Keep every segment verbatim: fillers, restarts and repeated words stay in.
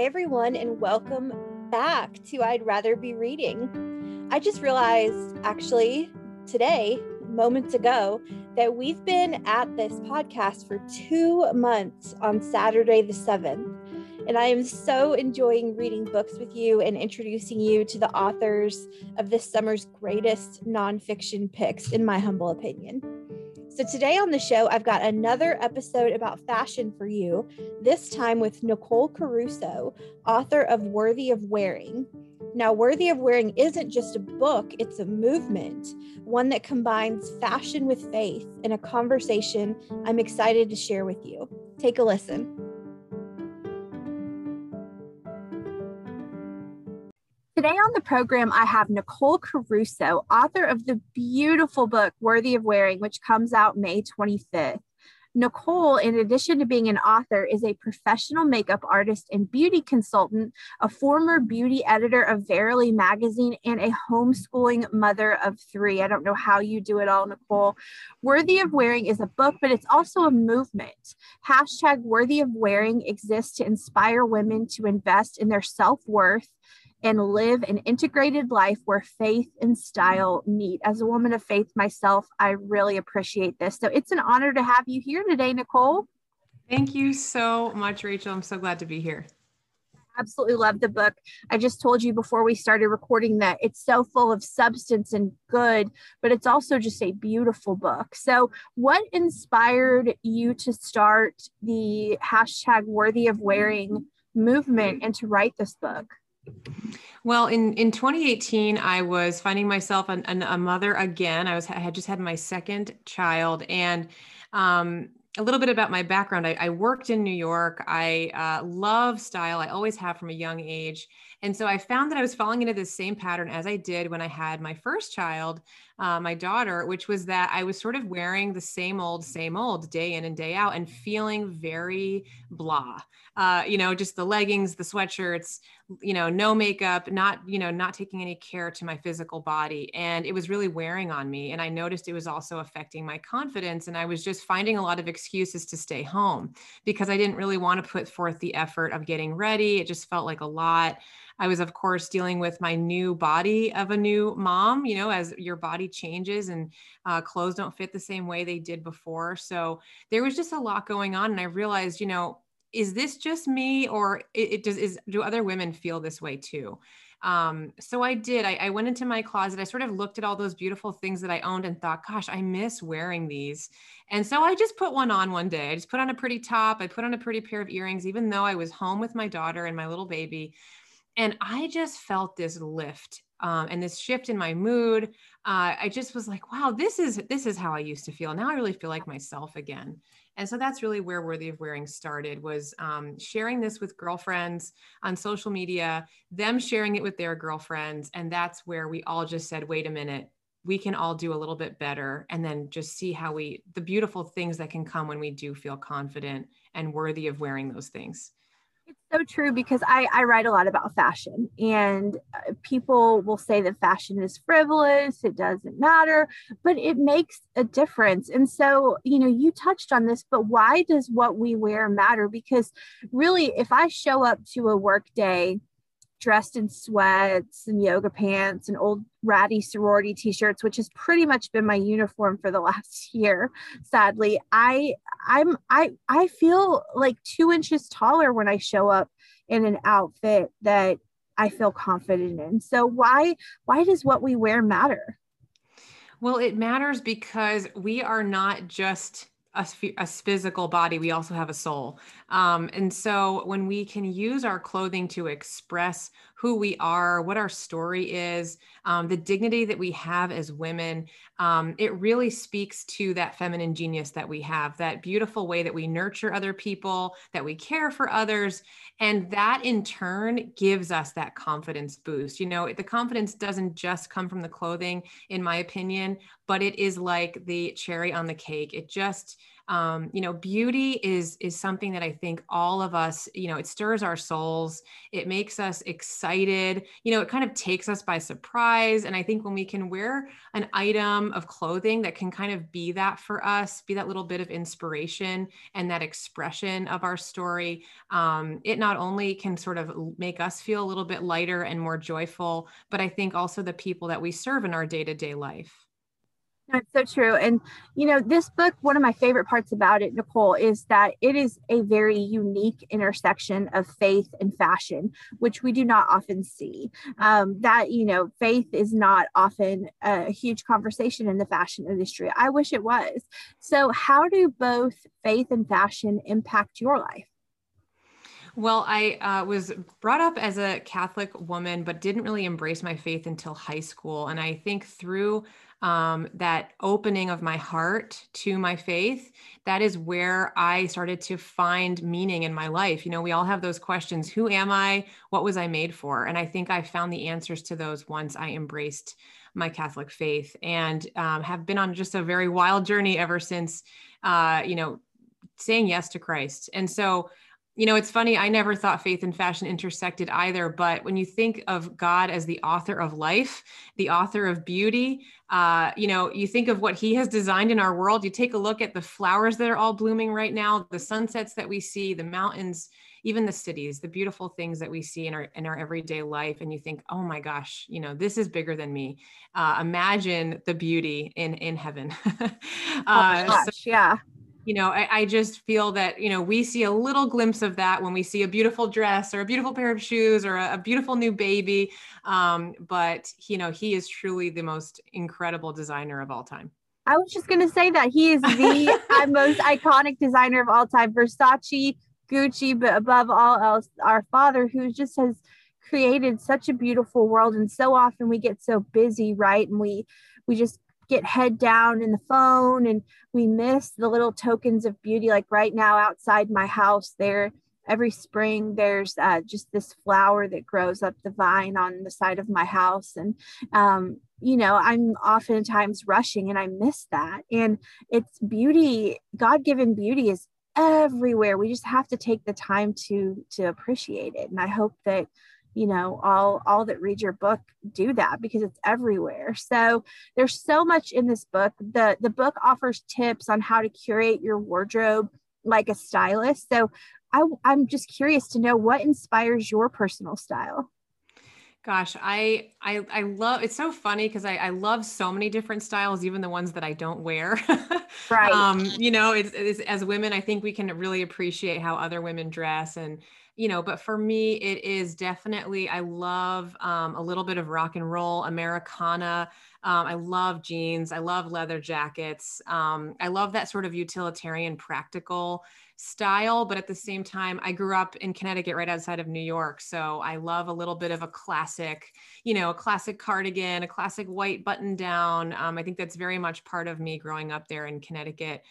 Hi, everyone, and welcome back to I'd Rather Be Reading. I just realized, actually, today, moments ago, that we've been at this podcast for two months on Saturday the seventh. And I am so enjoying reading books with you and introducing you to the authors of this summer's greatest nonfiction picks, in my humble opinion. So today on the show, I've got another episode about fashion for you, this time with Nicole Caruso, author of Worthy of Wearing. Now, Worthy of Wearing isn't just a book, it's a movement, one that combines fashion with faith in a conversation I'm excited to share with you. Take a listen. Today on the program, I have Nicole Caruso, author of the beautiful book, Worthy of Wearing, which comes out May twenty-fifth. Nicole, in addition to being an author, is a professional makeup artist and beauty consultant, a former beauty editor of Verily Magazine, and a homeschooling mother of three. I don't know how you do it all, Nicole. Worthy of Wearing is a book, but it's also a movement. Hashtag Worthy of Wearing exists to inspire women to invest in their self-worth and live an integrated life where faith and style meet. As a woman of faith myself, I really appreciate this. So it's an honor to have you here today, Nicole. Thank you so much, Rachel. I'm so glad to be here. Absolutely love the book. I just told you before we started recording that it's so full of substance and good, but it's also just a beautiful book. So what inspired you to start the hashtag Worthy of Wearing movement and to write this book? Well, in, in twenty eighteen, I was finding myself an, an, a mother again. I was, I had just had my second child, and um, a little bit about my background. I, I worked in New York. I uh, love style. I always have from a young age. And so I found that I was falling into this same pattern as I did when I had my first child, uh, my daughter, which was that I was sort of wearing the same old, same old day in and day out and feeling very blah, uh, you know, just the leggings, the sweatshirts, you know, no makeup, not, you know, not taking any care to my physical body. And it was really wearing on me. And I noticed it was also affecting my confidence. And I was just finding a lot of excuses to stay home because I didn't really want to put forth the effort of getting ready. It just felt like a lot. I was, of course, dealing with my new body of a new mom, you know, as your body changes and uh, clothes don't fit the same way they did before. So there was just a lot going on. And I realized, you know, is this just me, or it, it does, is, do other women feel this way too? Um, so I did, I, I went into my closet. I sort of looked at all those beautiful things that I owned and thought, gosh, I miss wearing these. And so I just put one on one day. I just put on a pretty top. I put on a pretty pair of earrings, even though I was home with my daughter and my little baby. And I just felt this lift um, and this shift in my mood. Uh, I just was like, wow, this is, this is how I used to feel. Now I really feel like myself again. And so that's really where Worthy of Wearing started, was um, sharing this with girlfriends on social media, them sharing it with their girlfriends. And that's where we all just said, wait a minute, we can all do a little bit better. And then just see how we, the beautiful things that can come when we do feel confident and worthy of wearing those things. It's so true, because I, I write a lot about fashion, and people will say that fashion is frivolous. It doesn't matter, but it makes a difference. And so, you know, you touched on this, but why does what we wear matter? Because really, if I show up to a work day dressed in sweats and yoga pants and old ratty sorority t-shirts, which has pretty much been my uniform for the last year, sadly, I I'm I I feel like two inches taller when I show up in an outfit that I feel confident in. So why why does what we wear matter? Well, it matters because we are not just A, a physical body. We also have a soul. Um, and so when we can use our clothing to express who we are, what our story is, um, the dignity that we have as women, um, it really speaks to that feminine genius that we have, that beautiful way that we nurture other people, that we care for others. And that in turn gives us that confidence boost. You know, the confidence doesn't just come from the clothing, in my opinion, but it is like the cherry on the cake. It just Um, you know, beauty is, is something that I think all of us, you know, it stirs our souls. It makes us excited. You know, it kind of takes us by surprise. And I think when we can wear an item of clothing that can kind of be that for us, be that little bit of inspiration and that expression of our story, um, it not only can sort of make us feel a little bit lighter and more joyful, but I think also the people that we serve in our day-to-day life. It's so true. And, you know, this book, one of my favorite parts about it, Nicole, is that it is a very unique intersection of faith and fashion, which we do not often see. Um, that, you know, faith is not often a huge conversation in the fashion industry. I wish it was. So how do both faith and fashion impact your life? Well, I uh, was brought up as a Catholic woman, but didn't really embrace my faith until high school. And I think through Um, that opening of my heart to my faith, that is where I started to find meaning in my life. You know, we all have those questions. Who am I? What was I made for? And I think I found the answers to those once I embraced my Catholic faith, and um, have been on just a very wild journey ever since, uh, you know, saying yes to Christ. And so, you know, it's funny, I never thought faith and fashion intersected either, but when you think of God as the author of life, the author of beauty, uh, you know, you think of what he has designed in our world, you take a look at the flowers that are all blooming right now, the sunsets that we see, the mountains, even the cities, the beautiful things that we see in our, in our everyday life. And you think, oh my gosh, you know, this is bigger than me. Uh, imagine the beauty in, in heaven. uh, oh my gosh, so- yeah. You know, I, I just feel that, you know, we see a little glimpse of that when we see a beautiful dress or a beautiful pair of shoes or a, a beautiful new baby. Um, but, you know, he is truly the most incredible designer of all time. I was just going to say that he is the most iconic designer of all time. Versace, Gucci, but above all else, our Father, who just has created such a beautiful world. And so often we get so busy, right? And we, we just get head down in the phone, and we miss the little tokens of beauty. Like right now outside my house there, every spring, there's uh, just this flower that grows up the vine on the side of my house. And, um, you know, I'm oftentimes rushing and I miss that. And it's beauty, God-given beauty is everywhere. We just have to take the time to, to appreciate it. And I hope that, you know, all, all that read your book do that, because it's everywhere. So there's so much in this book. The, the book offers tips on how to curate your wardrobe like a stylist. So I, I'm just curious to know what inspires your personal style. Gosh, I, I, I love, it's so funny because I, I love so many different styles, even the ones that I don't wear. Right. Um, you know, it's, it's, as women, I think we can really appreciate how other women dress, and, you know, but for me, it is definitely, I love um, a little bit of rock and roll, Americana. Um, I love jeans. I love leather jackets. Um, I love that sort of utilitarian, practical style. But at the same time, I grew up in Connecticut, right outside of New York. So I love a little bit of a classic, you know, a classic cardigan, a classic white button down. Um, I think that's very much part of me growing up there in Connecticut.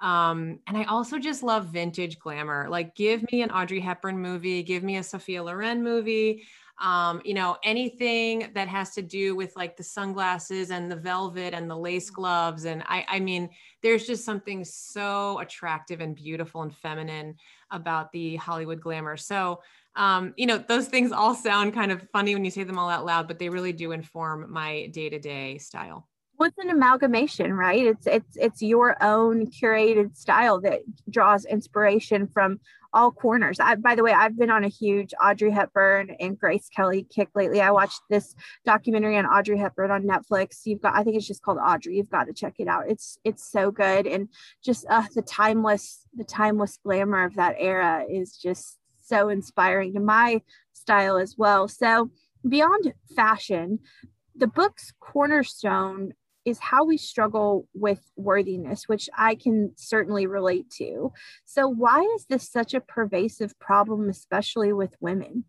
Um, and I also just love vintage glamour. Like, give me an Audrey Hepburn movie, give me a Sophia Loren movie, um, you know, anything that has to do with like the sunglasses and the velvet and the lace gloves. And I, I mean, there's just something so attractive and beautiful and feminine about the Hollywood glamour. So, um, you know, those things all sound kind of funny when you say them all out loud, but they really do inform my day-to-day style. Well, it's an amalgamation, right? It's it's it's your own curated style that draws inspiration from all corners. I, by the way, I've been on a huge Audrey Hepburn and Grace Kelly kick lately. I watched this documentary on Audrey Hepburn on Netflix. You've got, I think it's just called Audrey. You've got to check it out. It's it's so good, and just uh, the timeless the timeless glamour of that era is just so inspiring to my style as well. So beyond fashion, the book's cornerstone is how we struggle with worthiness, which I can certainly relate to. So why is this such a pervasive problem, especially with women?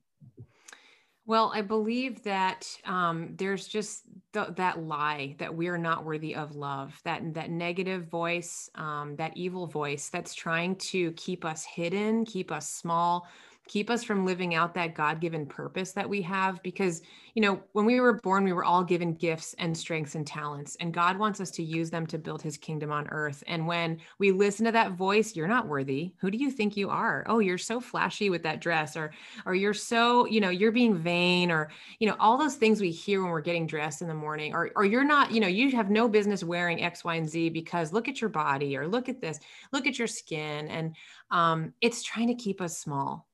Well, I believe that um, there's just th- that lie that we are not worthy of love, that that negative voice, um, that evil voice that's trying to keep us hidden, keep us small, keep us from living out that God-given purpose that we have. Because, you know, when we were born, we were all given gifts and strengths and talents, and God wants us to use them to build his kingdom on earth. And when we listen to that voice, you're not worthy. Who do you think you are? Oh, you're so flashy with that dress, or, or you're so, you know, you're being vain, or, you know, all those things we hear when we're getting dressed in the morning, or, or you're not, you know, you have no business wearing X, Y, and Z because look at your body, or look at this, look at your skin. And um, it's trying to keep us small.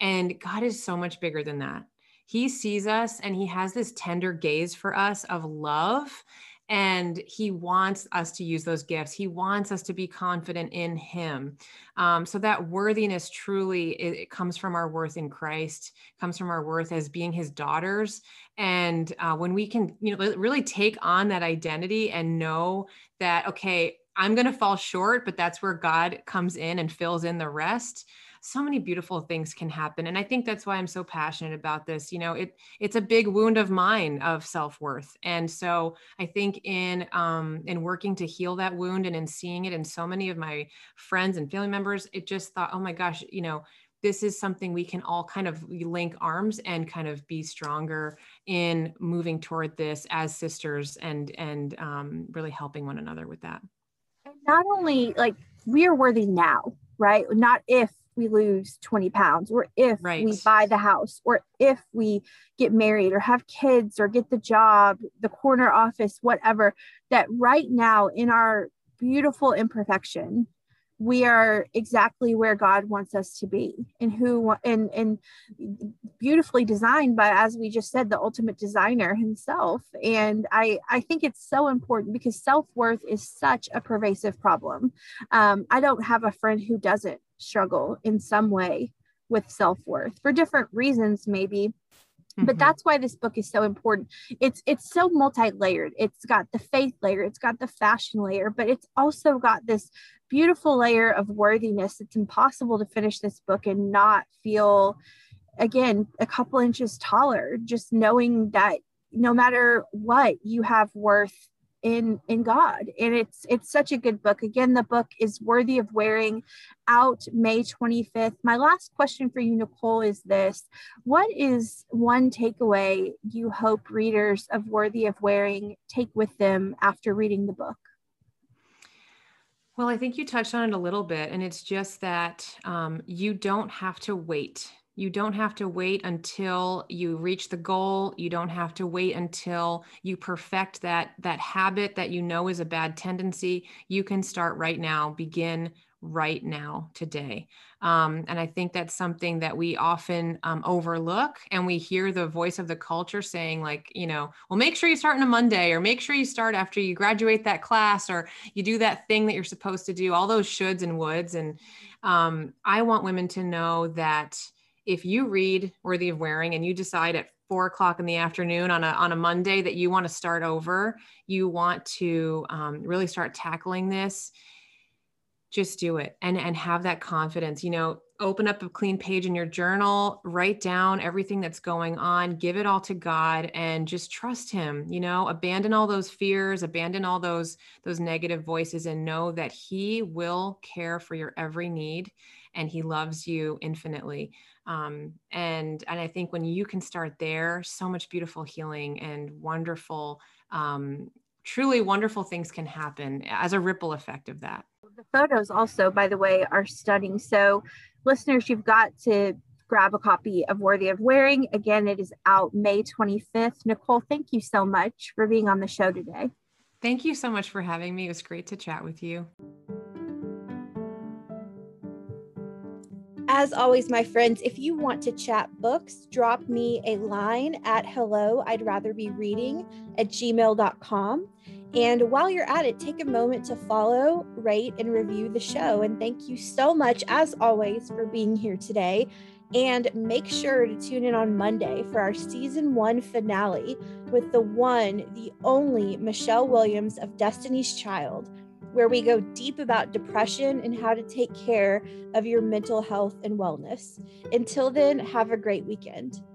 And God is so much bigger than that. He sees us, and he has this tender gaze for us of love. And he wants us to use those gifts. He wants us to be confident in him. Um, so that worthiness truly, it, it comes from our worth in Christ, comes from our worth as being his daughters. And uh, when we can, you know, really take on that identity and know that, okay, I'm going to fall short, but that's where God comes in and fills in the rest. So many beautiful things can happen. And I think that's why I'm so passionate about this. You know, it, it's a big wound of mine of self-worth. And so I think in, um, in working to heal that wound, and in seeing it in so many of my friends and family members, it just thought, oh my gosh, you know, this is something we can all kind of link arms and kind of be stronger in moving toward this as sisters, and, and um, really helping one another with that. And not only, like, we are worthy now, right? Not if we lose twenty pounds, or if right. we buy the house, or if we get married or have kids or get the job, the corner office, whatever. That right now in our beautiful imperfection, we are exactly where God wants us to be, and who, and, and beautifully designed by, as we just said, the ultimate designer himself. And I, I think it's so important, because self-worth is such a pervasive problem. Um, I don't have a friend who doesn't struggle in some way with self-worth, for different reasons, maybe. Mm-hmm. But that's why this book is so important. It's, it's so multi-layered. It's got the faith layer, it's got the fashion layer, but it's also got this beautiful layer of worthiness. It's impossible to finish this book and not feel, again, a couple inches taller, just knowing that no matter what, you have worth in, in God. And it's, it's such a good book. Again, the book is Worthy of Wearing, out May twenty-fifth. My last question for you, Nicole, is this: what is one takeaway you hope readers of Worthy of Wearing take with them after reading the book? Well, I think you touched on it a little bit, and it's just that um, you don't have to wait. You don't have to wait until you reach the goal. You don't have to wait until you perfect that, that habit that you know is a bad tendency. You can start right now, begin right now, today. Um, and I think that's something that we often um, overlook, and we hear the voice of the culture saying, like, you know, well, make sure you start on a Monday, or make sure you start after you graduate that class, or you do that thing that you're supposed to do, all those shoulds and woulds. And um, I want women to know that if you read Worthy of Wearing and you decide at four o'clock in the afternoon on a, on a Monday that you want to start over, you want to um, really start tackling this, just do it, and, and have that confidence. You know, open up a clean page in your journal, write down everything that's going on, give it all to God, and just trust him. You know, abandon all those fears, abandon all those, those negative voices, and know that he will care for your every need, and he loves you infinitely. Um, and, and I think when you can start there, so much beautiful healing and wonderful, um, truly wonderful things can happen as a ripple effect of that. The photos also, by the way, are stunning. So listeners, you've got to grab a copy of Worthy of Wearing. Again, it is out May twenty-fifth. Nicole, thank you so much for being on the show today. Thank you so much for having me. It was great to chat with you. As always, my friends, if you want to chat books, drop me a line at hello, I'd rather be reading at gmail dot com. And while you're at it, take a moment to follow, rate, and review the show. And thank you so much, as always, for being here today. And make sure to tune in on Monday for our season one finale with the one, the only Michelle Williams of Destiny's Child, where we go deep about depression and how to take care of your mental health and wellness. Until then, have a great weekend.